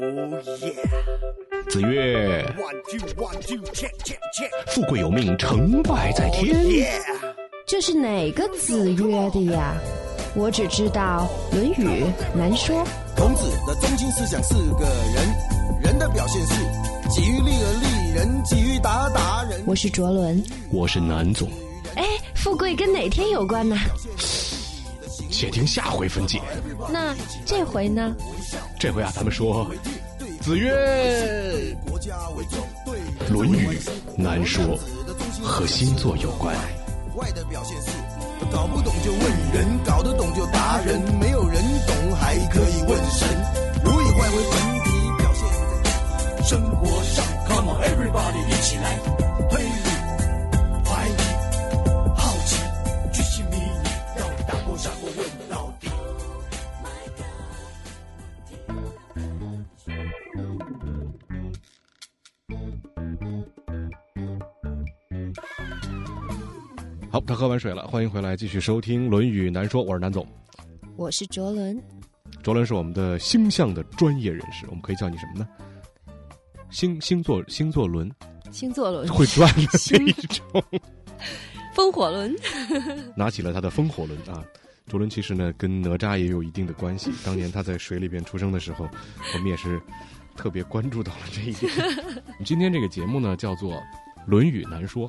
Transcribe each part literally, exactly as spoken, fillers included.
Oh yeah！ 子曰：富贵有命，成败在天。Oh yeah！ 这是哪个子曰的呀？我只知道《论语》难说。孔子的中心思想是个人，人的表现是己欲立而立人，己欲达而达人。我是卓伦，我是南总。哎，富贵跟哪天有关呢？且听下回分解。那这回呢？这回啊，咱们说子曰《论语》难说，和星座有关。外的表现是搞不懂就问人，搞得懂就达人，没有人懂还可以问神。如以外为本体表现在生活上 ，Come on everybody 一起来，推理、怀疑、好奇、居心迷疑，要打破砂锅问到底。好，他喝完水了，欢迎回来继续收听《论语难说》，我是南总，我是卓伦。卓伦是我们的星象的专业人士，我们可以叫你什么呢？星星座星座轮，星座轮会转的那一种风火轮拿起了他的风火轮啊。卓伦其实呢跟哪吒也有一定的关系，当年他在水里边出生的时候我们也是特别关注到了这一点今天这个节目呢叫做《论语难说》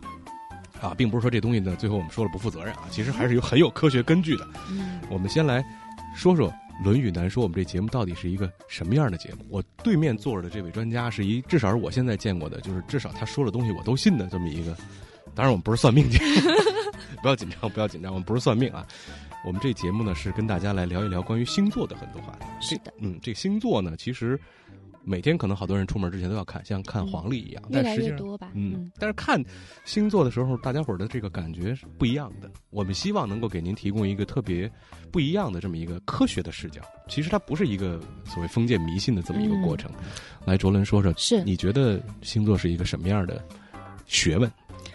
啊，并不是说这东西呢，最后我们说了不负责任啊，其实还是有很有科学根据的。嗯，我们先来说说《论语难说》，我们这节目到底是一个什么样的节目？我对面坐着的这位专家是一，至少是我现在见过的，就是至少他说的东西我都信的这么一个。当然，我们不是算命节目，不要紧张，不要紧张，我们不是算命啊。我们这节目呢是跟大家来聊一聊关于星座的很多话题。是的，嗯，这星座呢，其实。每天可能好多人出门之前都要看，像看黄历一样，嗯、但实际上越来越多吧。嗯，但是看星座的时候，大家伙的这个感觉是不一样的。我们希望能够给您提供一个特别不一样的这么一个科学的视角。其实它不是一个所谓封建迷信的这么一个过程。嗯、来，卓伦说说，是你觉得星座是一个什么样的学问？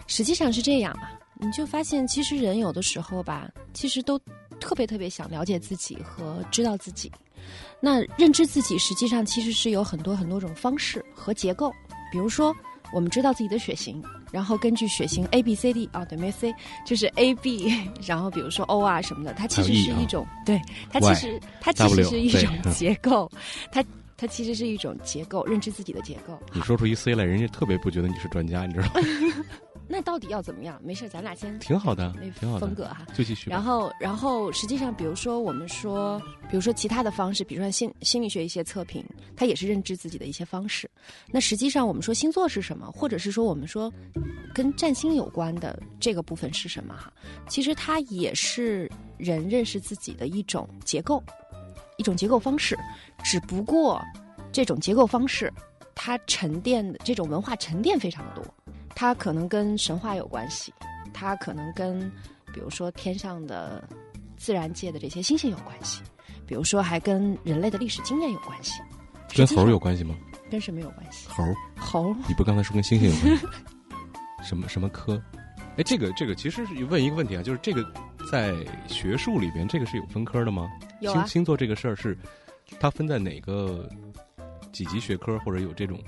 实际上是这样吧，你就发现其实人有的时候吧，其实都特别特别想了解自己和知道自己。那认知自己实际上其实是有很多很多种方式和结构，比如说我们知道自己的血型，然后根据血型 A B C D 啊、哦，对，没 C 就是 A B， 然后比如说 O 啊什么的，它其实是一种，对，它其实它其实是一种结构，它它其实是一种结构，认知自己的结构。你说出一 C 来，人家特别不觉得你是专家，你知道吗？那到底要怎么样？没事，咱俩先挺好的，挺好的风格哈，就继续。然后，然后实际上，比如说我们说，比如说其他的方式，比如说心心理学一些测评，它也是认知自己的一些方式。那实际上，我们说星座是什么，或者是说我们说跟占星有关的这个部分是什么哈？其实它也是人认识自己的一种结构，一种结构方式。只不过这种结构方式，它沉淀的这种文化沉淀非常的多。它可能跟神话有关系，它可能跟比如说天上的自然界的这些星星有关系，比如说还跟人类的历史经验有关系。跟猴有关系吗？跟什么有关系？猴猴？你不刚才说跟星星有关系？什么什么科？哎，这个这个其实是问一个问题啊，就是这个在学术里边，这个是有分科的吗？有啊。星星座这个事儿是它分在哪个几级学科，或者有这种？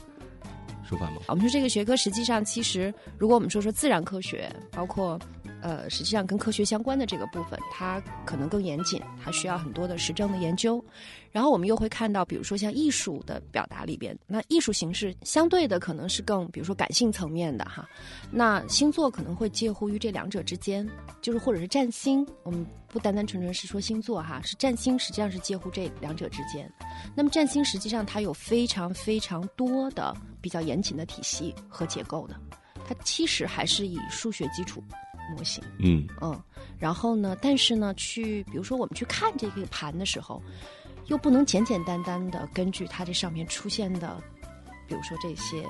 我们说这个学科实际上，其实如果我们说说自然科学，包括呃，实际上跟科学相关的这个部分，它可能更严谨，它需要很多的实证的研究。然后我们又会看到，比如说像艺术的表达里边，那艺术形式相对的可能是更，比如说感性层面的哈。那星座可能会介乎于这两者之间，就是或者是占星，我们不单单纯纯是说星座哈，是占星实际上是介乎这两者之间。那么占星实际上它有非常非常多的比较严谨的体系和结构的，它其实还是以数学基础模型，嗯嗯，然后呢，但是呢，去比如说我们去看这个盘的时候，又不能简简单单的根据它这上面出现的，比如说这些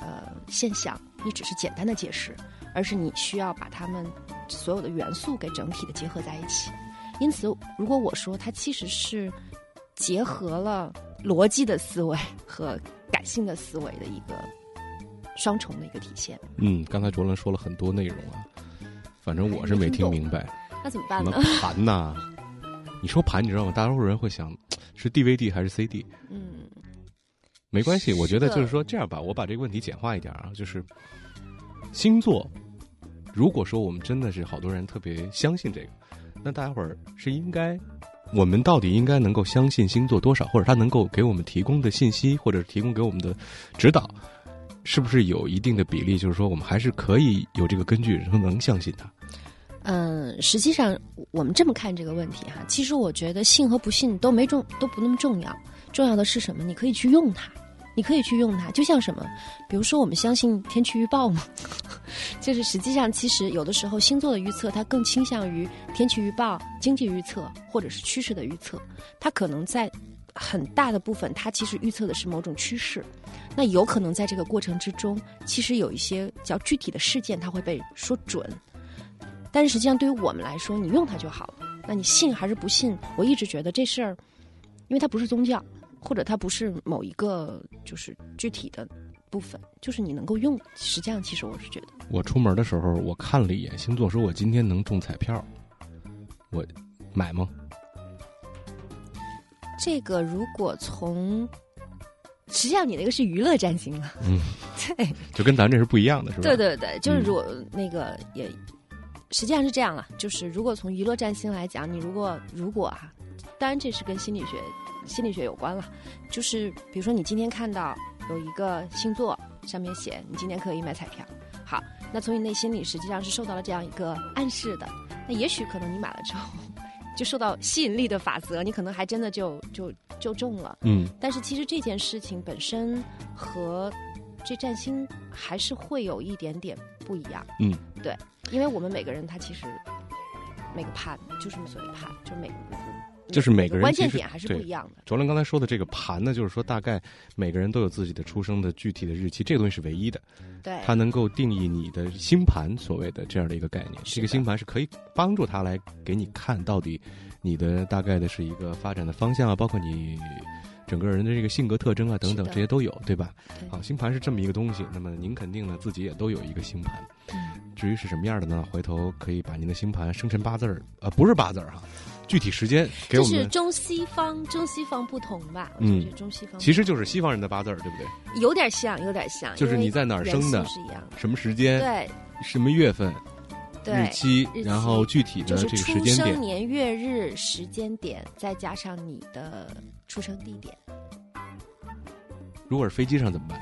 呃现象，你只是简单的解释，而是你需要把它们所有的元素给整体的结合在一起。因此，如果我说它其实是结合了逻辑的思维和感性的思维的一个双重的一个体现。嗯，刚才卓伦说了很多内容啊，反正我是没听明白。那怎么办呢？盘呐、啊，你说盘，你知道吗？大多数人会想是 D V D 还是 C D？ 嗯，没关系，我觉得就是说这样吧，我把这个问题简化一点啊，就是星座，如果说我们真的是好多人特别相信这个，那大家伙儿是应该，我们到底应该能够相信星座多少，或者它能够给我们提供的信息，或者提供给我们的指导，是不是有一定的比例，就是说我们还是可以有这个根据，然后能相信它？嗯，实际上我们这么看这个问题哈，其实我觉得信和不信都没重，都不那么重要，重要的是什么？你可以去用它，你可以去用它，就像什么？比如说我们相信天气预报嘛，就是实际上其实有的时候星座的预测它更倾向于天气预报、经济预测或者是趋势的预测，它可能在很大的部分它其实预测的是某种趋势，那有可能在这个过程之中，其实有一些较具体的事件它会被说准。但是实际上对于我们来说，你用它就好了，那你信还是不信，我一直觉得这事儿，因为它不是宗教，或者它不是某一个就是具体的部分，就是你能够用，实际上其实我是觉得，我出门的时候我看了一眼星座，说我今天能中彩票，我买吗？这个如果从实际上你那个是娱乐占星了，嗯，对，就跟咱这是不一样的，是吧？对对对，就是如果、嗯、那个也实际上是这样了，就是如果从娱乐占星来讲，你如果如果啊，当然这是跟心理学心理学有关了，就是比如说你今天看到有一个星座上面写你今天可以买彩票，好，那从你内心里实际上是受到了这样一个暗示的，那也许可能你买了之后就受到吸引力的法则，你可能还真的就就就中了，嗯，但是其实这件事情本身和这占星还是会有一点点不一样，嗯，对，因为我们每个人他其实每个盘就是所谓盘，就是每个就是每个人关键点还是不一样的。卓伦刚才说的这个盘呢，就是说大概每个人都有自己的出生的具体的日期，这个东西是唯一的，对，它能够定义你的星盘所谓的这样的一个概念。这个星盘是可以帮助他来给你看到底你的大概的是一个发展的方向啊，包括你整个人的这个性格特征啊等等，这些都有，对吧？好，星盘是这么一个东西，那么您肯定呢自己也都有一个星盘。至于是什么样的呢？回头可以把您的星盘生辰八字儿，呃，不是八字儿哈。具体时间给我们，就是中西方，中西方不同吧？嗯，中西方其实就是西方人的八字儿，对不对？有点像，有点像，就是你在哪儿生的，什么时间，对，什么月份，对，日期，然后具体的这个时间点，就是出生年月日、时间点，再加上你的出生地点。如果是飞机上怎么办？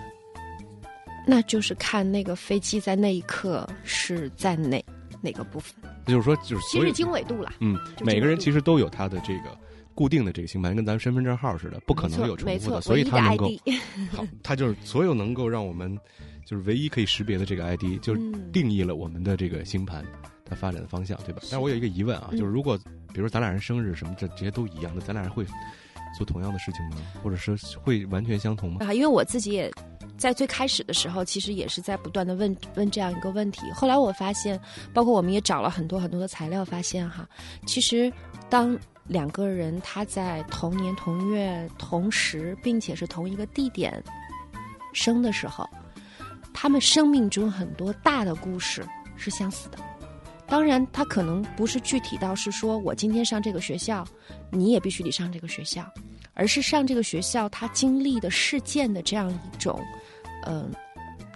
那就是看那个飞机在那一刻是在哪哪个部分。就是说，就是其实经纬度了，嗯，每个人其实都有他的这个固定的这个星盘，跟咱们身份证号似的，不可能有重复的，所以他能够，好，他就是所有能够让我们就是唯一可以识别的这个 I D， 就是定义了我们的这个星盘它发展的方向，对吧？但是我有一个疑问啊，就是如果比如说咱俩人生日什么这这些都一样的，咱俩人会做同样的事情吗？或者是会完全相同吗？啊，因为我自己也。在最开始的时候，其实也是在不断的问问这样一个问题。后来我发现，包括我们也找了很多很多的材料，发现哈，其实当两个人他在同年同月同时，并且是同一个地点生的时候，他们生命中很多大的故事是相似的。当然，他可能不是具体到是说我今天上这个学校，你也必须得上这个学校。而是上这个学校他经历的事件的这样一种嗯、呃，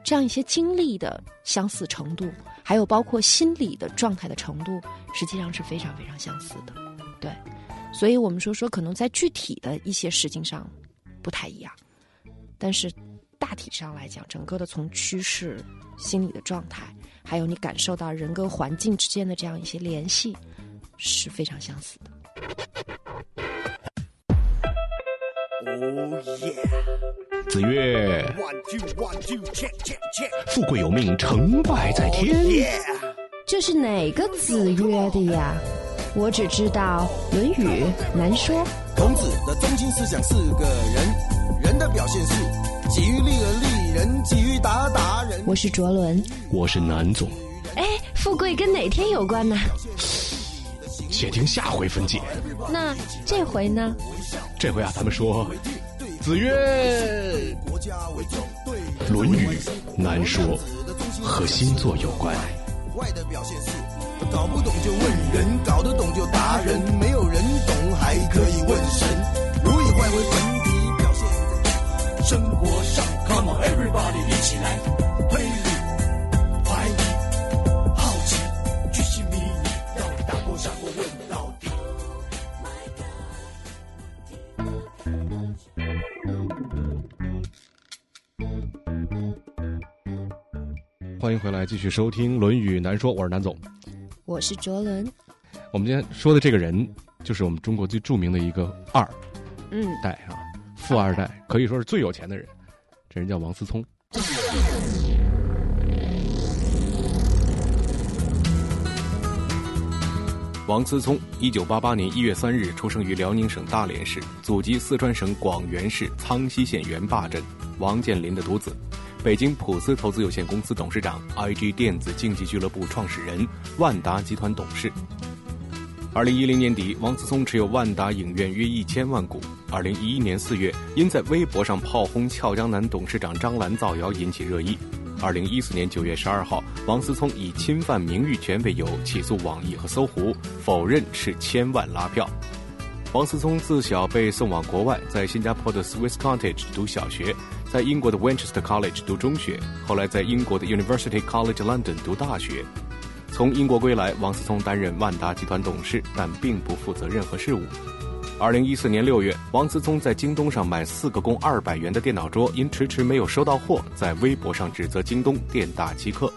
这样一些经历的相似程度，还有包括心理的状态的程度，实际上是非常非常相似的，对，所以我们说说可能在具体的一些事情上不太一样，但是大体上来讲，整个的从趋势、心理的状态，还有你感受到人跟环境之间的这样一些联系是非常相似的。Oh yeah. 子曰：“富贵有命，成败在天。” oh yeah. 这是哪个子曰的呀？我只知道《论语》难说。孔子的中心思想是个人，人的表现是己欲立而立人，己欲达而达人。我是卓伦，我是南总。哎，富贵跟哪天有关呢？且听下回分解。那这回呢？这回啊，他们说，子曰：“论语难说，和星座有关。”坏的表现是搞不懂就问人，搞得懂就达人，没有人懂还可以问神。如以坏为本体表现，生活。欢迎回来，继续收听《论语难说》，我是南总，我是卓伦。我们今天说的这个人，就是我们中国最著名的一个二嗯代啊，富二代，可以说是最有钱的人。这人叫王思聪。王思聪，一九八八年一月三日出生于辽宁省大连市，祖籍四川省广元市苍溪县元坝镇，王健林的独子，北京普思投资有限公司董事长 ，I G 电子竞技俱乐部创始人，万达集团董事。二零一零年底，王思聪持有万达影院约一千万股。二零一一年四月，因在微博上炮轰俏江南董事长张兰造谣引起热议。二零一四年九月十二号，王思聪以侵犯名誉权为由起诉网易和搜狐，否认是千万拉票。王思聪自小被送往国外，在新加坡的 Swiss Cottage 读小学，在英国的 Winchester College 读中学，后来在英国的 University College London 读大学。从英国归来，王思聪担任万达集团董事，但并不负责任何事务。二零一四年六月，王思聪在京东上买四个共二百元的电脑桌，因迟迟没有收到货，在微博上指责京东店大欺客。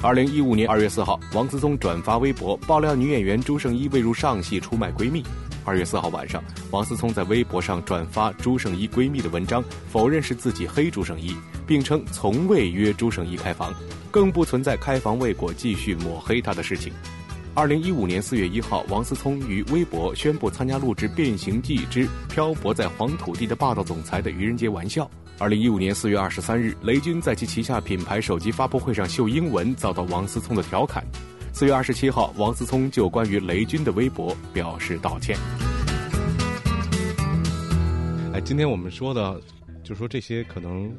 二零一五年二月四号，王思聪转发微博爆料女演员朱胜一未入上戏出卖闺蜜。二月四号晚上，王思聪在微博上转发朱胜一闺蜜的文章，否认是自己黑朱胜一，并称从未约朱胜一开房，更不存在开房未果继续抹黑他的事情。二零一五年四月一号，王思聪于微博宣布参加录制《变形记之漂泊在黄土地的霸道总裁》的愚人节玩笑。二零一五年四月二十三日，雷军在其旗下品牌手机发布会上秀英文，遭到王思聪的调侃。四月二十七号，王思聪就关于雷军的微博表示道歉。哎，今天我们说的，就说这些可能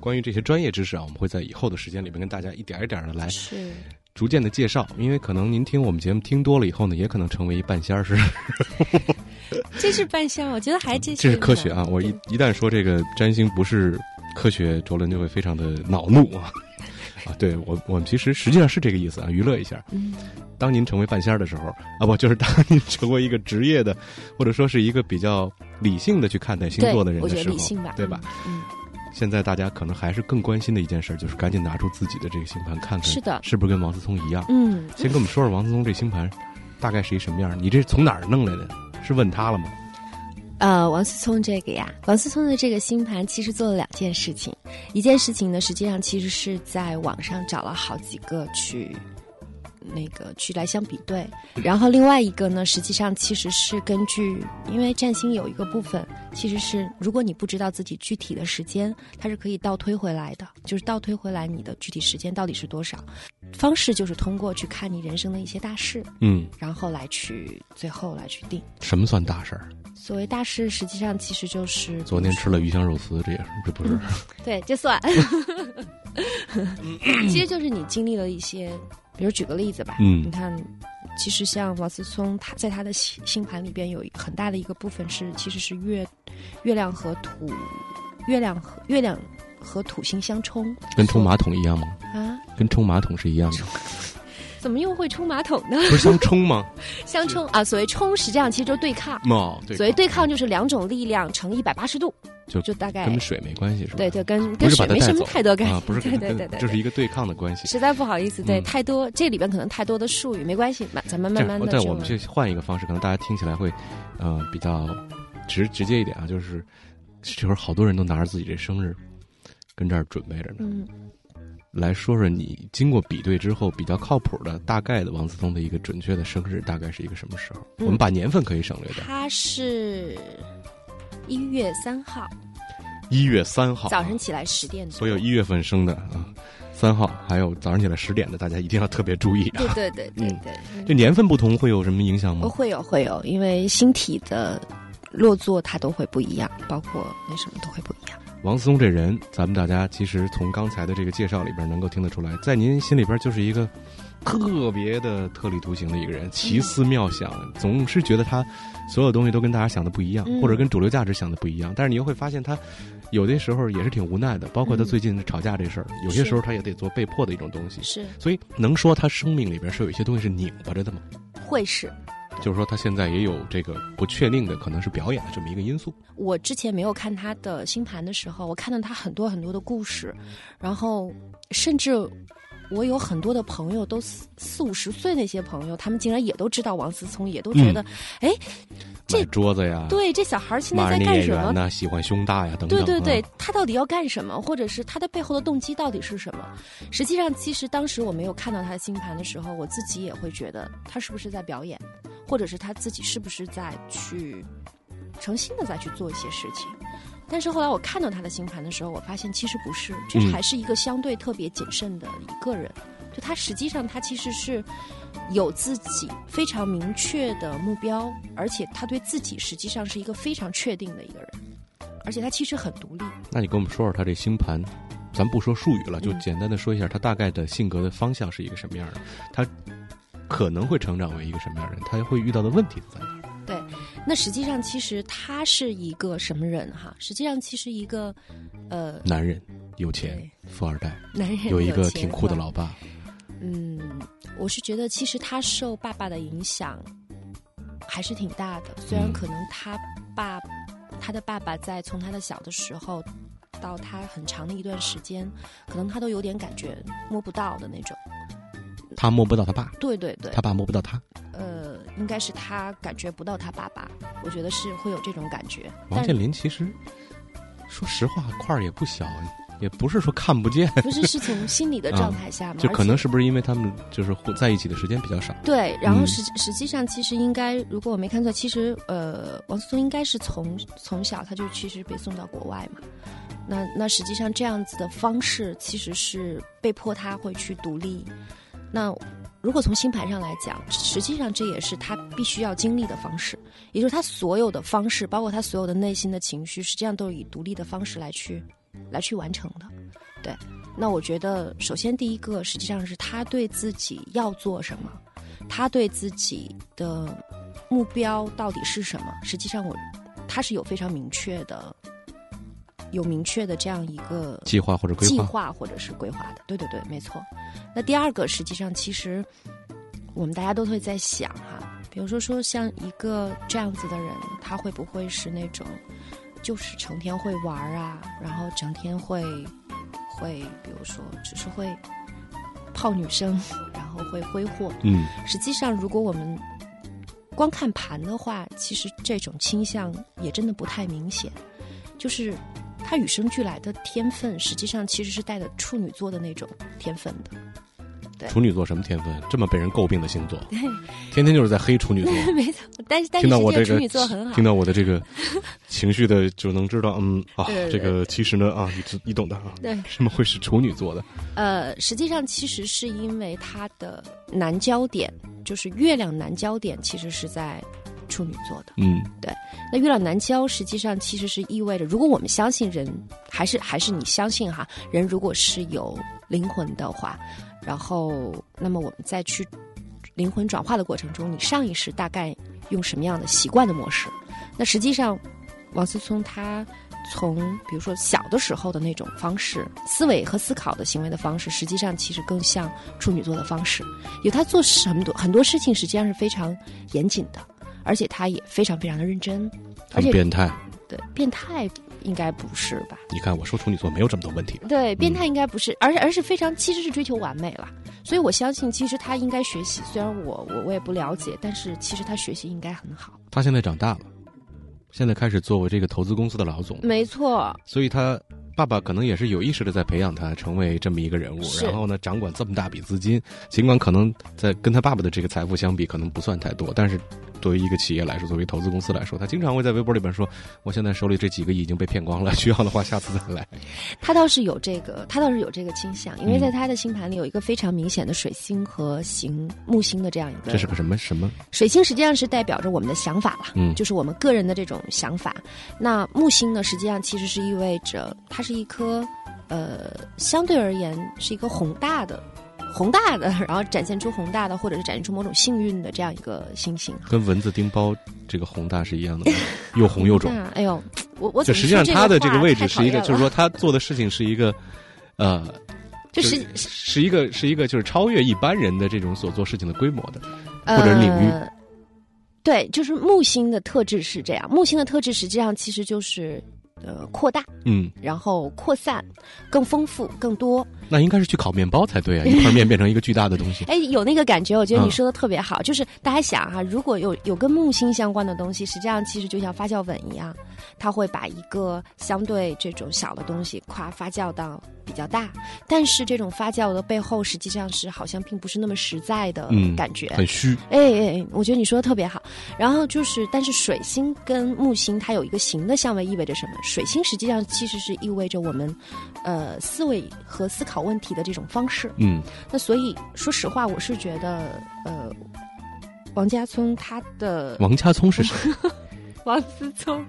关于这些专业知识啊，我们会在以后的时间里面跟大家一点一点的来。是。逐渐的介绍，因为可能您听我们节目听多了以后呢，也可能成为一半仙儿，是这是半仙儿，我觉得还这是这是科学啊！我一一旦说这个占星不是科学，卓伦就会非常的恼怒啊！啊，对我我们其实实际上是这个意思啊，娱乐一下。嗯，当您成为半仙儿的时候啊，不就是当您成为一个职业的，或者说是一个比较理性的去看待星座的人的时候，对，我觉得理性吧，对吧？嗯。现在大家可能还是更关心的一件事，就是赶紧拿出自己的这个星盘看看，是的，是不是跟王思聪一样？嗯，先跟我们说说王思聪这星盘大概是一什么样？你这从哪儿弄来的？是问他了吗？呃，王思聪这个呀，王思聪的这个星盘其实做了两件事情，一件事情呢，实际上其实是在网上找了好几个去。那个去来相比对，然后另外一个呢，实际上其实是根据，因为占星有一个部分，其实是如果你不知道自己具体的时间，它是可以倒推回来的，就是倒推回来你的具体时间到底是多少。方式就是通过去看你人生的一些大事，嗯，然后来去最后来去定什么算大事儿。所谓大事，实际上其实就是昨天吃了鱼香肉丝，这也这不是、嗯、对，这算。其实就是你经历了一些。比如举个例子吧，嗯，你看，其实像王思聪，他在他的星盘里边有很大的一个部分是，其实是月月亮和土，月亮和月亮和土星相冲，跟冲马桶一样吗？啊，跟冲马桶是一样的。怎么又会冲马桶呢？不是相冲吗？相冲啊，所谓冲实际上其实就是对抗。哦，对。所谓对抗就是两种力量乘一百八十度。就就大概跟水没关系是吧？对对，跟跟水没什么太多关系，啊、不是对对对对，就是一个对抗的关系。实在不好意思，对、嗯、太多这里边可能太多的术语，没关系，咱们慢慢的。但我们去换一个方式，可能大家听起来会，呃，比较直直接一点啊，就是这会儿好多人都拿着自己这生日跟这儿准备着呢。嗯，来说说你经过比对之后比较靠谱的大概的王思聪的一个准确的生日大概是一个什么时候？嗯、我们把年份可以省略掉。他是。一月三号，一月三号早晨起来十点左右。所有一月份生的啊，三号还有早上起来十点的，大家一定要特别注意啊！对对对对对，嗯、这年份不同会有什么影响吗？会有会有，因为星体的落座它都会不一样，包括那什么都会不一样。王思聪这人，咱们大家其实从刚才的这个介绍里边能够听得出来，在您心里边就是一个特别的特立独行的一个人，奇思妙想，嗯、总是觉得他。所有东西都跟大家想的不一样，或者跟主流价值想的不一样，嗯、但是你又会发现他有的时候也是挺无奈的，包括他最近吵架这事儿，嗯、有些时候他也得做被迫的一种东西。是，所以能说他生命里边是有一些东西是拧巴着的吗？会是，就是说他现在也有这个不确定的，可能是表演的这么一个因素。我之前没有看他的星盘的时候，我看到他很多很多的故事，然后甚至我有很多的朋友都四四五十岁那些朋友，他们竟然也都知道王思聪，也都觉得哎、嗯、这桌子呀，对，这小孩现在在干什么呢，喜欢胸大呀等等、啊、对对对，他到底要干什么，或者是他的背后的动机到底是什么。实际上其实当时我没有看到他的星盘的时候，我自己也会觉得他是不是在表演，或者是他自己是不是在去诚心的再去做一些事情。但是后来我看到他的星盘的时候，我发现其实不是，就是还是一个相对特别谨慎的一个人、嗯、就他实际上他其实是有自己非常明确的目标，而且他对自己实际上是一个非常确定的一个人，而且他其实很独立。那你跟我们说说他这星盘，咱不说术语了，就简单的说一下他大概的性格的方向是一个什么样的，他可能会成长为一个什么样的人，他会遇到的问题在哪儿。对，那实际上其实他是一个什么人哈？实际上其实一个呃，男人，有钱，富二代，男人 有, 有一个挺酷的老爸。嗯，我是觉得其实他受爸爸的影响还是挺大的，虽然可能他爸、嗯、他的爸爸在从他的小的时候到他很长的一段时间，可能他都有点感觉摸不到的那种。他摸不到他爸，对对对，他爸摸不到他。呃，应该是他感觉不到他爸爸，我觉得是会有这种感觉。王健林其实，说实话，块儿也不小，也不是说看不见，不是是从心理的状态下嘛、嗯，就可能是不是因为他们就是在一起的时间比较少。对，然后实、嗯、实际上其实应该，如果我没看错，其实呃，王思聪应该是从从小他就其实被送到国外嘛。那那实际上这样子的方式其实是被迫他会去独立。那如果从星盘上来讲，实际上这也是他必须要经历的方式，也就是他所有的方式，包括他所有的内心的情绪，实际上都是以独立的方式来去来去完成的。对，那我觉得首先第一个实际上是他对自己要做什么，他对自己的目标到底是什么，实际上我他是有非常明确的有明确的这样一个计划或者规划计划或者是规划的，对对对，没错。那第二个，实际上其实我们大家都会在想哈、啊，比如说说像一个这样子的人，他会不会是那种就是成天会玩啊，然后整天会会比如说只是会泡女生，然后会挥霍。嗯，实际上如果我们光看盘的话，其实这种倾向也真的不太明显，就是。他与生俱来的天分，实际上其实是带着处女座的那种天分的。对，处女座什么天分？这么被人诟病的星座，天天就是在黑处女座。没错，但是但是这个处女座很好，听到我的这个情绪的就能知道，嗯啊，对对对对，这个其实呢啊，你你懂的啊，对，什么会是处女座的？呃，实际上其实是因为他的南交点，就是月亮南交点，其实是在。处女座的，嗯，对。那月亮南交实际上其实是意味着，如果我们相信人，还是还是你相信哈，人如果是有灵魂的话，然后那么我们再去灵魂转化的过程中，你上一世大概用什么样的习惯的模式？那实际上，王思聪他从比如说小的时候的那种方式、思维和思考的行为的方式，实际上其实更像处女座的方式，有他做很多很多事情实际上是非常严谨的。而且他也非常非常的认真，而且变态。对，变态应该不是吧？你看，我说处女座没有这么多问题。对，变态应该不是，嗯、而是而是非常，其实是追求完美了。所以我相信，其实他应该学习。虽然我我我也不了解，但是其实他学习应该很好。他现在长大了，现在开始作为这个投资公司的老总。没错。所以他爸爸可能也是有意识的在培养他成为这么一个人物，然后呢，掌管这么大笔资金，尽管可能在跟他爸爸的这个财富相比，可能不算太多，但是。作为一个企业来说，作为投资公司来说，他经常会在微博里边说，我现在手里这几个亿已经被骗光了，需要的话下次再来。他倒是有这个他倒是有这个倾向，因为在他的星盘里有一个非常明显的水星和行木星的这样一个，这是个什么什么水星实际上是代表着我们的想法了，嗯，就是我们个人的这种想法。那木星呢，实际上其实是意味着它是一颗呃相对而言是一个宏大的宏大的，然后展现出宏大的，或者是展现出某种幸运的这样一个星星，跟蚊子叮包这个宏大是一样的，又红又肿。哎呦，我我就实际上他的这个位置是一个，就是说他做的事情是一个，呃，就是是一个是一个就是超越一般人的这种所做事情的规模的，或者领域。呃、对，就是木星的特质是这样，木星的特质实际上其实就是呃扩大，嗯，然后扩散，更丰富更多。那应该是去烤面包才对啊，一块面变成一个巨大的东西。哎，有那个感觉，我觉得你说的特别好。嗯、就是大家想哈、啊，如果有有跟木星相关的东西，实际上其实就像发酵吻一样，它会把一个相对这种小的东西跨发酵到比较大，但是这种发酵的背后实际上是好像并不是那么实在的感觉，嗯、很虚。哎哎，我觉得你说的特别好。然后就是，但是水星跟木星它有一个形的相位，意味着什么？水星实际上其实是意味着我们，呃，思维和思考问题的这种方式。嗯，那所以说实话，我是觉得，呃，王家聪他的王家聪是谁？王思聪，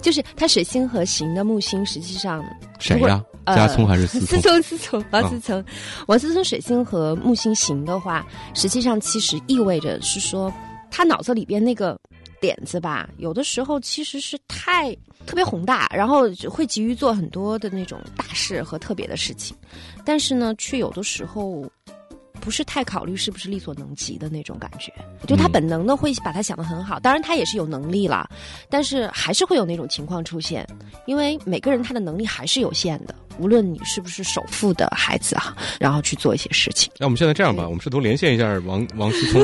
就是他水星和行的木星，实际上谁呀、啊？家聪还是思聪？呃、思聪，思聪，王思聪，哦、王思聪水星和木星行的话，实际上其实意味着是说，他脑子里边那个点子吧，有的时候其实是太特别宏大，然后会急于做很多的那种大事和特别的事情，但是呢，却有的时候不是太考虑是不是力所能及的那种感觉，就他本能的会把它想得很好，当然他也是有能力了，但是还是会有那种情况出现，因为每个人他的能力还是有限的，无论你是不是首富的孩子啊，然后去做一些事情。那我们现在这样吧，我们试图连线一下王王思聪。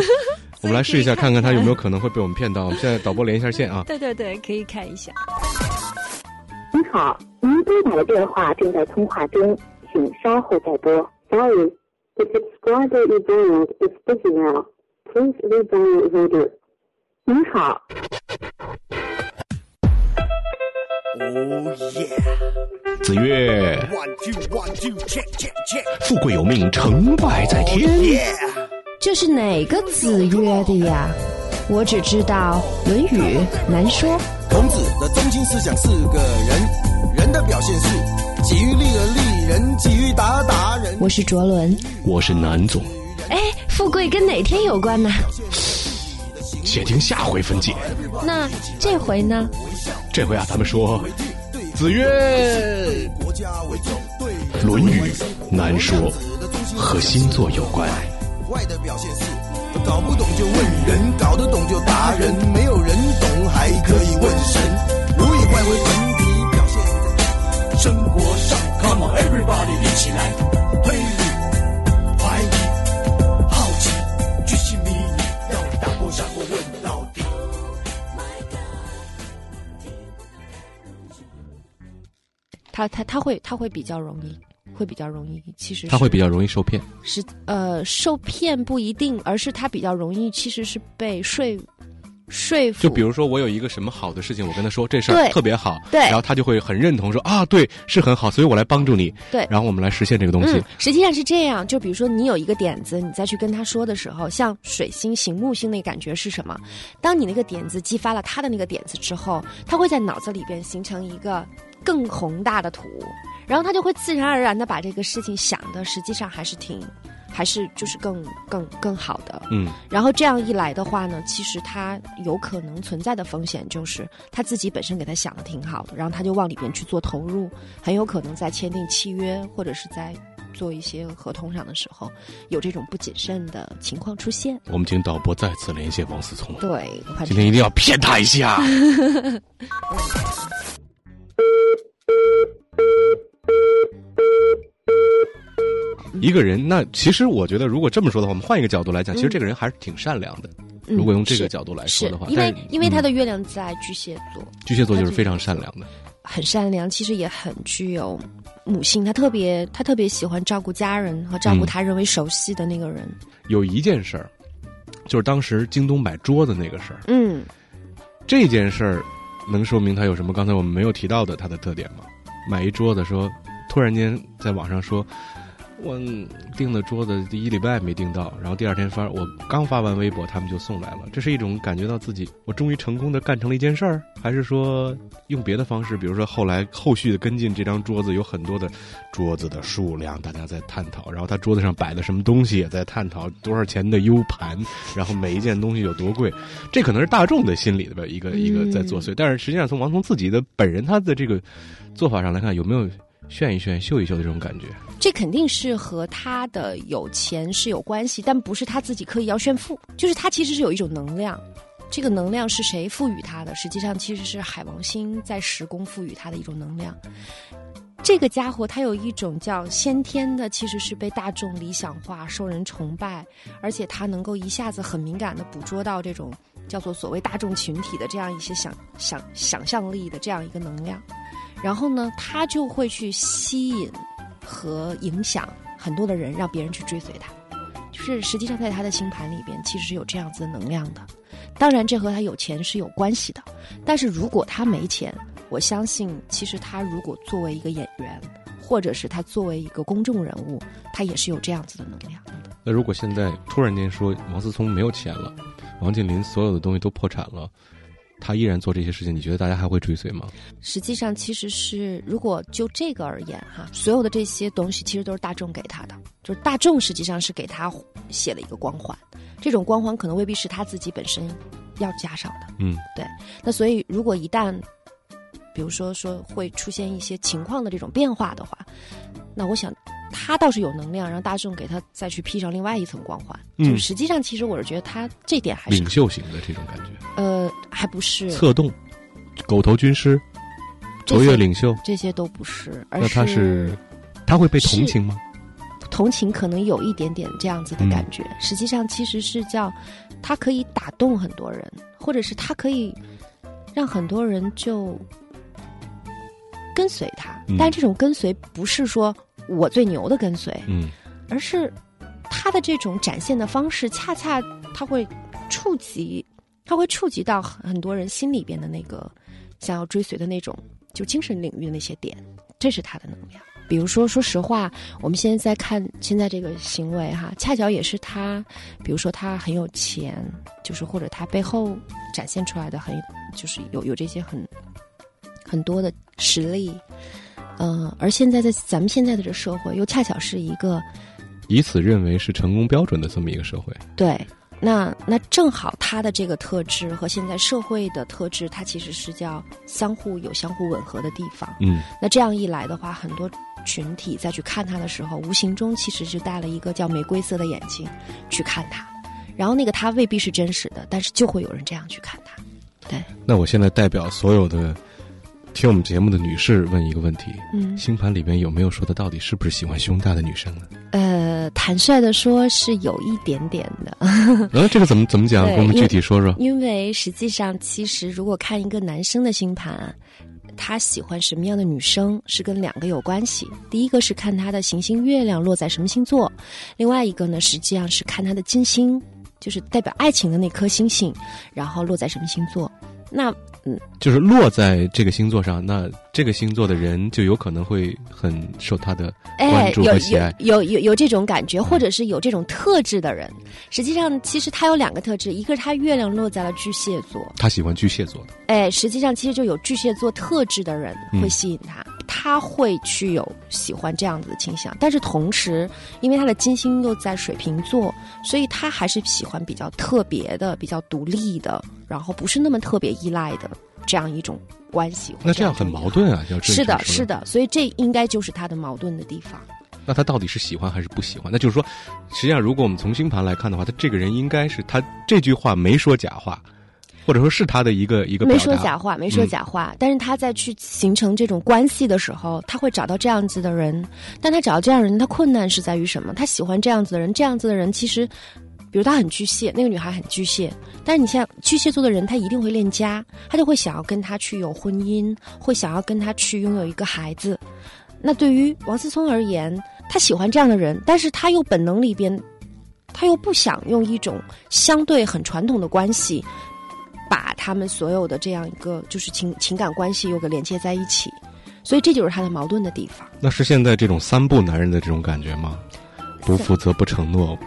我们来试一下，看看他有没有可能会被我们骗到。我们现在导播连一下线啊！对对对，可以看一下。您好，您拨打的电话正在通话中，请稍后再拨。Sorry, the subscriber you dialed is busy now. Please redial later. 您好。Oh yeah！ 子曰：富贵有命，成败在天。Oh yeah！这是哪个子曰的呀？我只知道《论语》难说。孔子的中心思想是个人，人的表现是己欲立而立人，己欲达而达人。我是卓伦，我是南总。哎，富贵跟哪天有关呢？且听下回分解。那这回呢？这回啊，咱们说子曰，《论语》难说，和星座有关。外的表现是搞不懂就问人，搞得懂就达人，没有人懂还可以问神，如意外为本体表现生活上 Come on everybody 一起来推理怀疑好奇巨细迷你，要打破砂锅问到底。他他他会他会比较容易会比较容易，其实他会比较容易受骗，是呃，受骗不一定，而是他比较容易，其实是被说说服。就比如说，我有一个什么好的事情，我跟他说这事儿特别好，对，然后他就会很认同说啊，对，是很好，所以我来帮助你，对，然后我们来实现这个东西。嗯、实际上是这样，就比如说你有一个点子，你再去跟他说的时候，像水星行木星那感觉是什么？当你那个点子激发了他的那个点子之后，他会在脑子里边形成一个更宏大的图。然后他就会自然而然的把这个事情想的实际上还是挺还是就是更更更好的，嗯，然后这样一来的话呢，其实他有可能存在的风险就是他自己本身给他想的挺好的，然后他就往里边去做投入，很有可能在签订契约或者是在做一些合同上的时候有这种不谨慎的情况出现。我们请导播再次联系王思聪。对，今天一定要骗他一下。一个人，那其实我觉得，如果这么说的话，我们换一个角度来讲，其实这个人还是挺善良的。嗯、如果用这个角度来说的话，因为因为他的月亮在巨蟹座，嗯、巨蟹座就是非常善良的，很善良，其实也很具有母性。他特别他特别喜欢照顾家人和照顾他认为熟悉的那个人。嗯、有一件事儿，就是当时京东买桌子那个事儿。嗯，这件事儿能说明他有什么？刚才我们没有提到的他的特点吗？买一桌子说，突然间在网上说。我订的桌子第一礼拜没订到，然后第二天发，我刚发完微博他们就送来了。这是一种感觉到自己我终于成功的干成了一件事儿，还是说用别的方式，比如说后来后续的跟进这张桌子有很多的桌子的数量大家在探讨，然后他桌子上摆的什么东西也在探讨，多少钱的 U 盘，然后每一件东西有多贵，这可能是大众的心理的一个一个在作祟。但是实际上从王思聪自己的本人他的这个做法上来看，有没有炫一炫秀一秀的这种感觉？这肯定是和他的有钱是有关系，但不是他自己刻意要炫富，就是他其实是有一种能量，这个能量是谁赋予它的？实际上其实是海王星在时宫赋予它的一种能量。这个家伙他有一种叫先天的，其实是被大众理想化、受人崇拜，而且他能够一下子很敏感地捕捉到这种叫做所谓大众群体的这样一些想想想象力的这样一个能量。然后呢，他就会去吸引和影响很多的人，让别人去追随他。就是实际上在他的星盘里边其实是有这样子的能量的。当然这和他有钱是有关系的，但是如果他没钱，我相信其实他如果作为一个演员，或者是他作为一个公众人物，他也是有这样子的能量的。那如果现在突然间说王思聪没有钱了，王健林所有的东西都破产了，他依然做这些事情，你觉得大家还会追随吗？实际上其实是，如果就这个而言哈，所有的这些东西其实都是大众给他的，就是大众实际上是给他写了一个光环，这种光环可能未必是他自己本身要加上的。嗯，对。那所以如果一旦比如说说会出现一些情况的这种变化的话，那我想他倒是有能量让大众给他再去披上另外一层光环。嗯，就实际上其实我是觉得他这点还是领袖型的这种感觉。呃，还不是策动狗头军师、卓越领袖，这些都不是。而是那他是他会被同情吗？同情可能有一点点这样子的感觉。嗯，实际上其实是叫他可以打动很多人，或者是他可以让很多人就跟随他。但这种跟随不是说我最牛的跟随，嗯，而是他的这种展现的方式，恰恰他会触及，他会触及到很多人心里边的那个想要追随的那种，就精神领域的那些点，这是他的能量。比如说，说实话，我们现在在看现在这个行为哈，恰巧也是他，比如说他很有钱，就是或者他背后展现出来的很，就是有有这些很。很多的实力，呃，而现在在咱们现在的这社会，又恰巧是一个以此认为是成功标准的这么一个社会。对，那那正好他的这个特质和现在社会的特质，它其实是叫相互有相互吻合的地方。嗯，那这样一来的话，很多群体再去看他的时候，无形中其实就戴了一个叫玫瑰色的眼睛去看他，然后那个他未必是真实的，但是就会有人这样去看他。对，那我现在代表所有的听我们节目的女士问一个问题，嗯，星盘里面有没有说的到底是不是喜欢胸大的女生呢？呃，坦率的说是有一点点的。呃，这个怎么怎么讲？给我们具体说说。因为实际上，其实如果看一个男生的星盘，他喜欢什么样的女生是跟两个有关系。第一个是看他的行星月亮落在什么星座，另外一个呢，实际上是看他的金星，就是代表爱情的那颗星星，然后落在什么星座。那嗯，就是落在这个星座上，那这个星座的人就有可能会很受他的关注和喜爱。哎，有有有 有, 有这种感觉，或者是有这种特质的人。实际上，其实他有两个特质，一个是他月亮落在了巨蟹座，他喜欢巨蟹座的。哎，实际上其实就有巨蟹座特质的人会吸引他，嗯，他会去有喜欢这样子的倾向。但是同时，因为他的金星又在水瓶座，所以他还是喜欢比较特别的、比较独立的，然后不是那么特别依赖的这样一种关系。那这样很矛盾啊！是的，是的，所以这应该就是他的矛盾的地方。那他到底是喜欢还是不喜欢？那就是说，实际上如果我们从星盘来看的话，他这个人应该是，他这句话没说假话，或者说是他的一个一个表达。没说假话，没说假话，嗯，但是他在去形成这种关系的时候，他会找到这样子的人。但他找到这样的人，他困难是在于什么？他喜欢这样子的人，这样子的人其实。比如他很巨蟹，那个女孩很巨蟹，但是你像巨蟹座的人，他一定会恋家，他就会想要跟他去有婚姻，会想要跟他去拥有一个孩子。那对于王思聪而言，他喜欢这样的人，但是他又本能里边，他又不想用一种相对很传统的关系，把他们所有的这样一个就是情情感关系又给连接在一起，所以这就是他的矛盾的地方。那是现在这种三不男人的这种感觉吗？不负责，不承诺。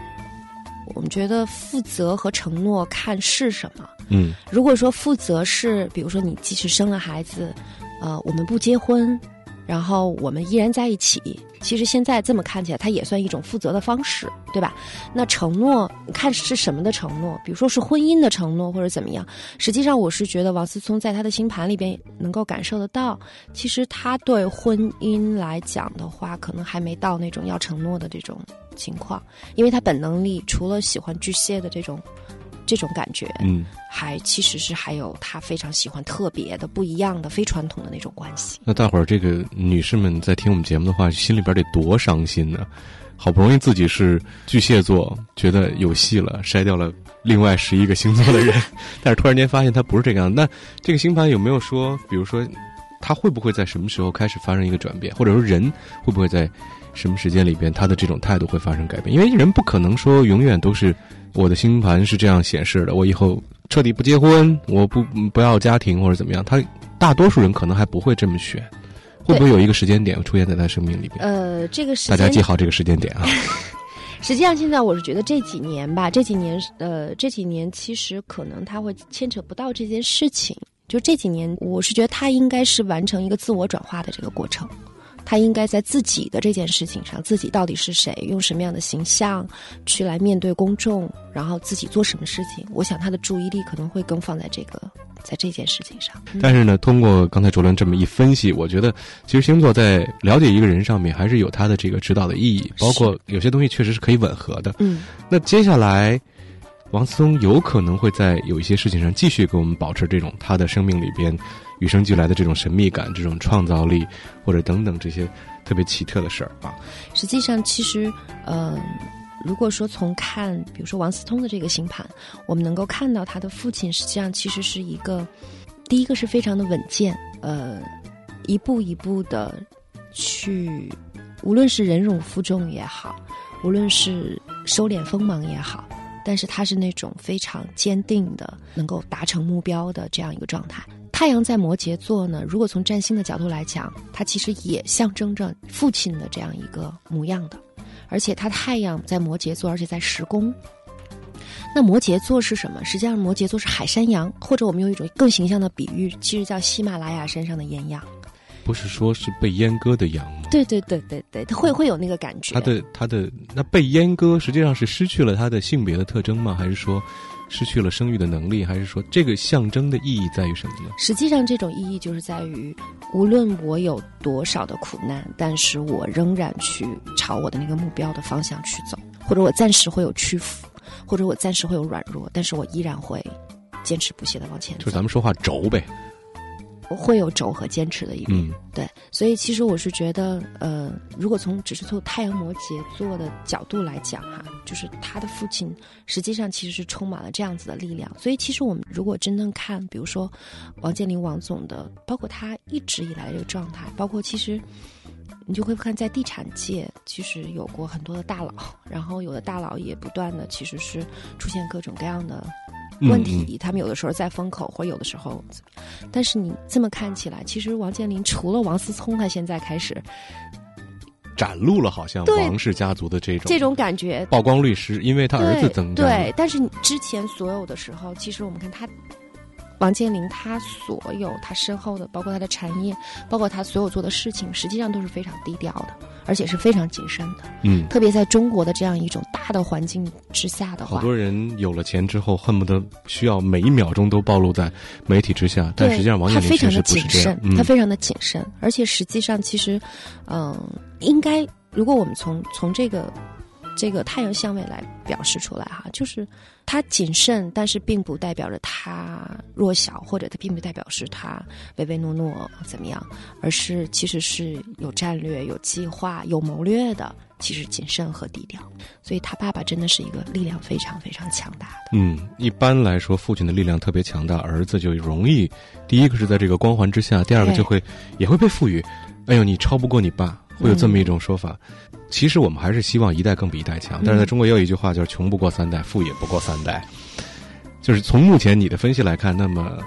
我们觉得负责和承诺看是什么。嗯，如果说负责是，比如说你即使生了孩子，呃，我们不结婚，然后我们依然在一起，其实现在这么看起来，它也算一种负责的方式，对吧？那承诺看是什么的承诺，比如说是婚姻的承诺或者怎么样。实际上，我是觉得王思聪在他的星盘里边能够感受得到，其实他对婚姻来讲的话，可能还没到那种要承诺的这种情况，因为他本能里除了喜欢巨蟹的这种这种感觉，嗯，还其实是还有他非常喜欢特别的、不一样的、非传统的那种关系。那大伙儿这个女士们在听我们节目的话，心里边得多伤心呢、啊！好不容易自己是巨蟹座，觉得有戏了，筛掉了另外十一个星座的人，但是突然间发现他不是这个样子。那这个星盘有没有说，比如说他会不会在什么时候开始发生一个转变，或者说人会不会在什么时间里边他的这种态度会发生改变？因为人不可能说永远都是我的星盘是这样显示的，我以后彻底不结婚，我不不要家庭或者怎么样，他大多数人可能还不会这么选。会不会有一个时间点出现在他生命里边？呃，这个时间大家记好这个时间点啊。实际上现在我是觉得这几年吧，这几年呃，这几年其实可能他会牵扯不到这件事情，就这几年我是觉得他应该是完成一个自我转化的这个过程，他应该在自己的这件事情上，自己到底是谁，用什么样的形象去来面对公众，然后自己做什么事情，我想他的注意力可能会更放在这个在这件事情上。嗯、但是呢，通过刚才卓伦这么一分析，我觉得其实星座在了解一个人上面还是有它的这个指导的意义，包括有些东西确实是可以吻合的。嗯，那接下来王思聪有可能会在有一些事情上继续跟我们保持这种他的生命里边与生俱来的这种神秘感、这种创造力，或者等等这些特别奇特的事儿啊。实际上，其实呃。如果说从看比如说王思聪的这个星盘，我们能够看到他的父亲实际上其实是一个，第一个是非常的稳健，呃，一步一步的去，无论是忍辱负重也好，无论是收敛锋芒也好，但是他是那种非常坚定的能够达成目标的这样一个状态。太阳在摩羯座呢，如果从占星的角度来讲，它其实也象征着父亲的这样一个模样的，而且它太阳在摩羯座，而且在十宫。那摩羯座是什么？实际上摩羯座是海山羊，或者我们用一种更形象的比喻，其实叫喜马拉雅山上的岩羊。不是说是被阉割的羊吗？对对对对对，它会会有那个感觉。它的它的那被阉割实际上是失去了它的性别的特征吗？还是说失去了生育的能力？还是说这个象征的意义在于什么呢？实际上这种意义就是在于，无论我有多少的苦难，但是我仍然去朝我的那个目标的方向去走，或者我暂时会有屈服，或者我暂时会有软弱，但是我依然会坚持不懈的往前走。就咱们说话轴呗，会有轴和坚持的一面、嗯、对。所以其实我是觉得呃，如果从只是从太阳摩羯座的角度来讲哈、啊，就是他的父亲实际上其实是充满了这样子的力量。所以其实我们如果真正看比如说王健林王总的，包括他一直以来的这个状态，包括其实你就会看在地产界其实有过很多的大佬，然后有的大佬也不断的其实是出现各种各样的问题，他们有的时候在风口，或者有的时候，但是你这么看起来，其实王健林除了王思聪，他现在开始展露了好像王氏家族的这种这种感觉，曝光率是因为他儿子增长。 对, 对，但是之前所有的时候，其实我们看他王健林，他所有他身后的，包括他的产业，包括他所有做的事情，实际上都是非常低调的，而且是非常谨慎的。嗯，特别在中国的这样一种大的环境之下的话，好多人有了钱之后，恨不得需要每一秒钟都暴露在媒体之下，但实际上王健林确实不是这样。他非常的谨慎，嗯、而且实际上其实，嗯、呃，应该如果我们从从这个。这个太阳相位来表示出来哈、啊，就是他谨慎，但是并不代表着他弱小，或者他并不代表是他唯唯诺诺怎么样，而是其实是有战略、有计划、有谋略的，其实谨慎和低调。所以他爸爸真的是一个力量非常非常强大的。嗯，一般来说父亲的力量特别强大，儿子就容易，第一个是在这个光环之下，第二个就会也会被赋予，哎呦你超不过你爸，会有这么一种说法。嗯，其实我们还是希望一代更比一代强，但是在中国也有一句话，就是穷不过三代，富也不过三代。就是从目前你的分析来看，那么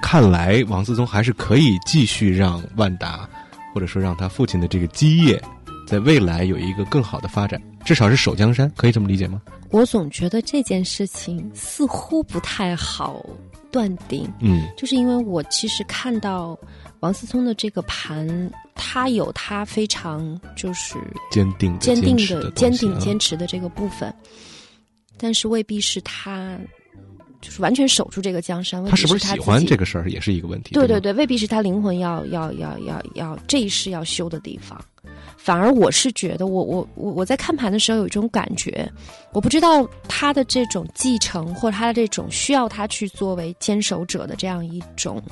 看来王思聪还是可以继续让万达，或者说让他父亲的这个基业在未来有一个更好的发展，至少是守江山，可以这么理解吗？我总觉得这件事情似乎不太好断定。嗯，就是因为我其实看到王思聪的这个盘，他有他非常就是坚定坚定的坚定坚持的这个部分，但是未必是他就是完全守住这个江山。他是不是喜欢这个事儿也是一个问题。对对对，未必是他灵魂要要要要要这一世要修的地方，反而我是觉得我我我我在看盘的时候有一种感觉，我不知道他的这种继承或者他的这种需要他去作为坚守者的这样一种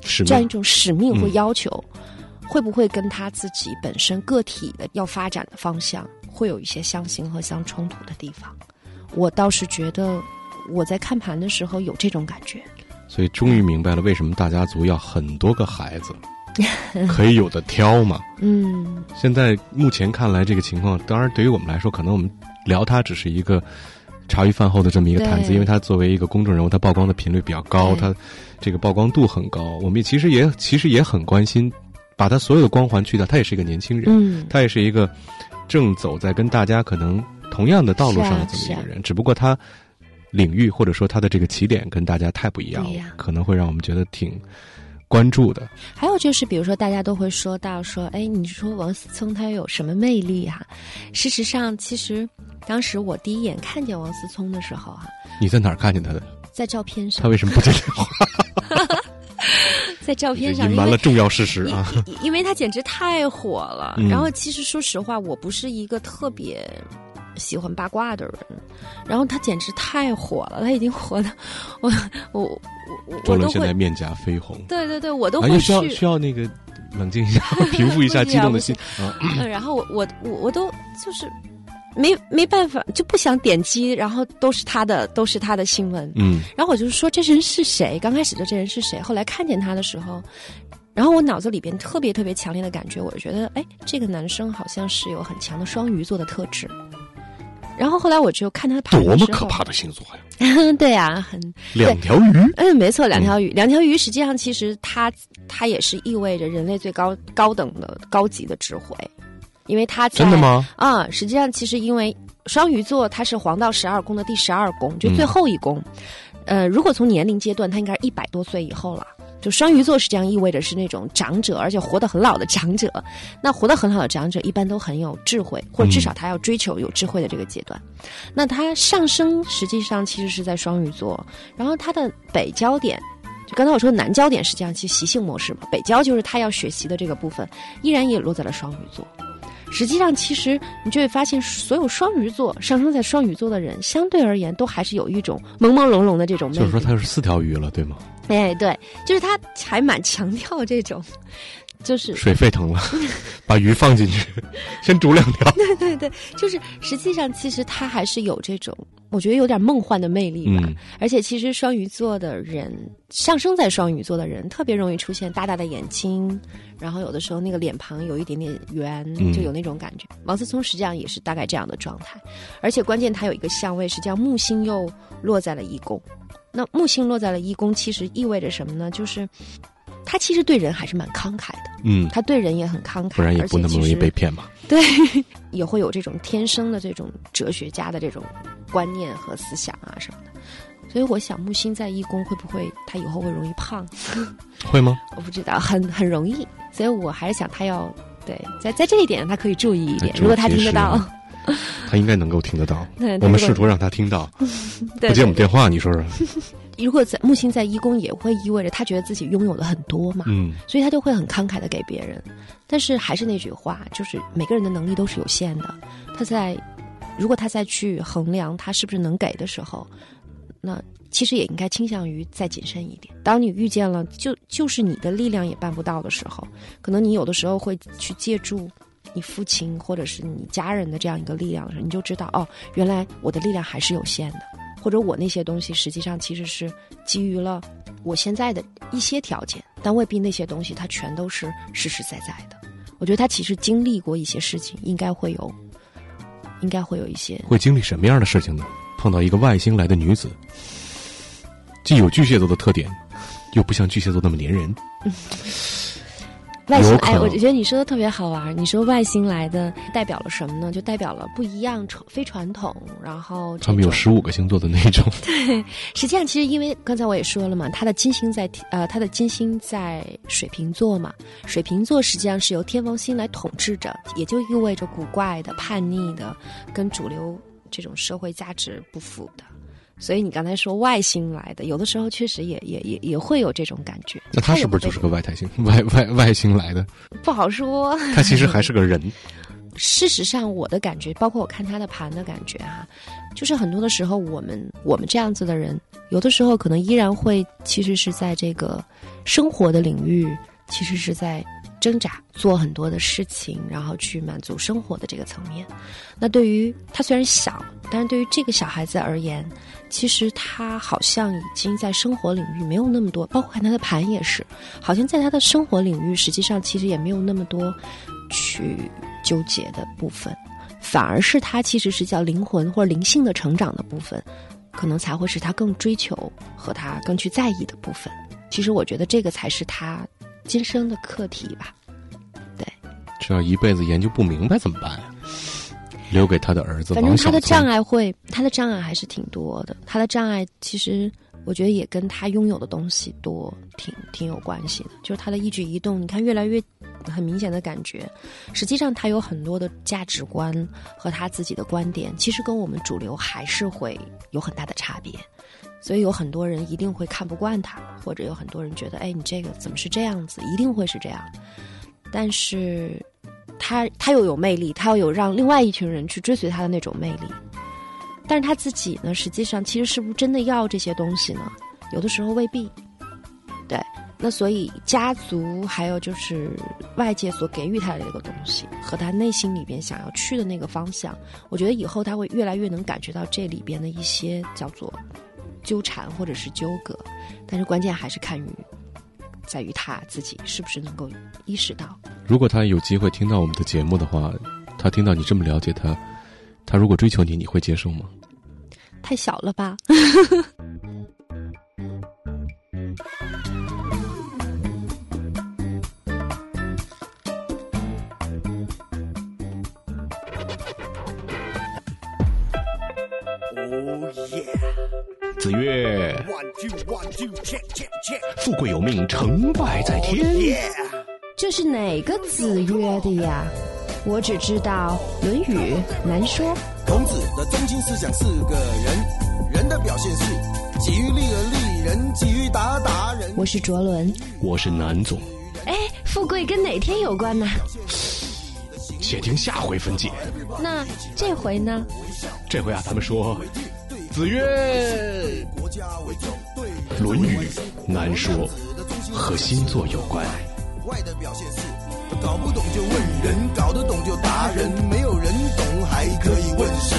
这样一种使命或要求、嗯、会不会跟他自己本身个体的要发展的方向会有一些相形和相冲突的地方。我倒是觉得我在看盘的时候有这种感觉，所以终于明白了为什么大家族要很多个孩子可以有的挑嘛。嗯，现在目前看来这个情况，当然对于我们来说可能我们聊它只是一个茶余饭后的这么一个谈资，因为它作为一个公众人物，它曝光的频率比较高，它这个曝光度很高，我们其实也其实也很关心，把它所有的光环去掉，它也是一个年轻人、嗯、它也是一个正走在跟大家可能同样的道路上的这么一个人、啊啊、只不过他领域或者说他的这个起点跟大家太不一样了、啊、可能会让我们觉得挺关注的。还有就是比如说大家都会说到说，哎，你说王思聪他有什么魅力啊，事实上其实当时我第一眼看见王思聪的时候啊，你在哪儿看见他的？在照片上。他为什么不接电话？在照片上隐瞒了重要事实啊！因为他简直太火了、嗯、然后其实说实话我不是一个特别喜欢八卦的人，然后他简直太火了，他已经火的我我我周伦现在面颊绯红，对对对，我都会、啊、需要需要那个冷静一下，平复一下激动的心、啊嗯、然后我我我都就是没没办法，就不想点击，然后都是他的都是他的新闻，嗯，然后我就说这人是谁，刚开始的这人是谁，后来看见他的时候，然后我脑子里边特别特别强烈的感觉，我觉得哎，这个男生好像是有很强的双鱼座的特质。然后后来我只有看他的盘，多么可怕的星座呀、啊！对啊，很两条鱼。嗯，没错，两条鱼，嗯、两条鱼。实际上，其实它它也是意味着人类最高高等的高级的智慧，因为它在真的吗？啊、嗯，实际上，其实因为双鱼座它是黄道十二宫的第十二宫，就最后一宫。嗯、呃，如果从年龄阶段，它应该是一百多岁以后了。就双鱼座实际上意味着是那种长者，而且活得很老的长者。那活得很老的长者一般都很有智慧，或者至少他要追求有智慧的这个阶段。嗯、那他上升实际上其实是在双鱼座，然后他的北交点，就刚才我说的南交点实际上其实习性模式嘛，北交就是他要学习的这个部分，依然也落在了双鱼座。实际上其实你就会发现所有双鱼座上升在双鱼座的人相对而言都还是有一种朦朦胧胧的这种魅力，就是说他是四条鱼了对吗？哎，对，就是他还蛮强调这种就是水沸腾了把鱼放进去先煮两条对对对，就是实际上其实他还是有这种我觉得有点梦幻的魅力吧、嗯、而且其实双鱼座的人上升在双鱼座的人特别容易出现大大的眼睛，然后有的时候那个脸庞有一点点圆、嗯、就有那种感觉。王思聪实际上也是大概这样的状态，而且关键他有一个相位，实际上木星又落在了一宫。那木星落在了一宫其实意味着什么呢？就是他其实对人还是蛮慷慨的，嗯，他对人也很慷慨，不然也不那么容易被骗嘛。对，也会有这种天生的这种哲学家的这种观念和思想啊什么的。所以我想木星在一宫会不会他以后会容易胖？会吗？我不知道，很很容易。所以我还是想他要对在在这一点他可以注意一点，如果他听得到。他应该能够听得到，我们试图让他听到。不接我们电话，你说说。如果在木星在一宫，也会意味着他觉得自己拥有了很多嘛，嗯，所以他就会很慷慨的给别人。但是还是那句话，就是每个人的能力都是有限的。他在如果他再去衡量他是不是能给的时候，那其实也应该倾向于再谨慎一点。当你遇见了就就是你的力量也办不到的时候，可能你有的时候会去借助你父亲或者是你家人的这样一个力量的时候，你就知道哦，原来我的力量还是有限的，或者我那些东西实际上其实是基于了我现在的一些条件，但未必那些东西它全都是实实在在的。我觉得他其实经历过一些事情，应该会有应该会有一些会经历什么样的事情呢？碰到一个外星来的女子，既有巨蟹座的特点，又不像巨蟹座那么粘人。嗯，外星，哎，我觉得你说的特别好玩。你说外星来的代表了什么呢？就代表了不一样、非传统。然后他们有十五个星座的那种。对，实际上其实因为刚才我也说了嘛，他的金星在呃，他的金星在水瓶座嘛，水瓶座实际上是由天王星来统治着，也就意味着古怪的、叛逆的、跟主流这种社会价值不符的。所以你刚才说外星来的，有的时候确实也也也也会有这种感觉。那他是不是就是个外太星、外外外星来的？不好说。他其实还是个人。事实上我的感觉，包括我看他的盘的感觉哈、啊，就是很多的时候我们我们这样子的人，有的时候可能依然会其实是在这个生活的领域，其实是在挣扎做很多的事情，然后去满足生活的这个层面。那对于他虽然小，但是对于这个小孩子而言，其实他好像已经在生活领域没有那么多，包括看他的盘也是，好像在他的生活领域实际上其实也没有那么多去纠结的部分，反而是他其实是叫灵魂或者灵性的成长的部分，可能才会是他更追求和他更去在意的部分。其实我觉得这个才是他今生的课题吧，对。这要一辈子研究不明白怎么办呀、啊？留给他的儿子。反正他的障碍会，他的障碍还是挺多的。他的障碍其实，我觉得也跟他拥有的东西多挺挺有关系的。就是他的一举一动，你看越来越很明显的感觉，实际上他有很多的价值观和他自己的观点，其实跟我们主流还是会有很大的差别。所以有很多人一定会看不惯他，或者有很多人觉得，哎，你这个怎么是这样子？一定会是这样。但是他他又有魅力，他又有让另外一群人去追随他的那种魅力。但是他自己呢，实际上其实是不是真的要这些东西呢？有的时候未必。对，那所以家族还有就是外界所给予他的这个东西，和他内心里边想要去的那个方向，我觉得以后他会越来越能感觉到这里边的一些叫做纠缠或者是纠葛，但是关键还是看于在于他自己是不是能够意识到。如果他有机会听到我们的节目的话，他听到你这么了解他，他如果追求你，你会接受吗？太小了吧。Oh yeah，子曰：“富贵有命，成败在天。” oh, yeah. 这是哪个子曰的呀？我只知道《论语》难说。孔子的中心思想是个人，人的表现是己欲立而立人，己欲达而达人。我是卓伦，我是南总。哎，富贵跟哪天有关呢？且听下回分解。那这回呢？这回啊，他们说。子曰：“《论语》难说，和星座有关。”搞不懂就问人，搞得懂就达人，没有人懂还可以问神。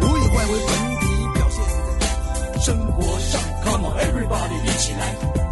如意换为本体表现，生活上 ，Come on everybody， 一起来。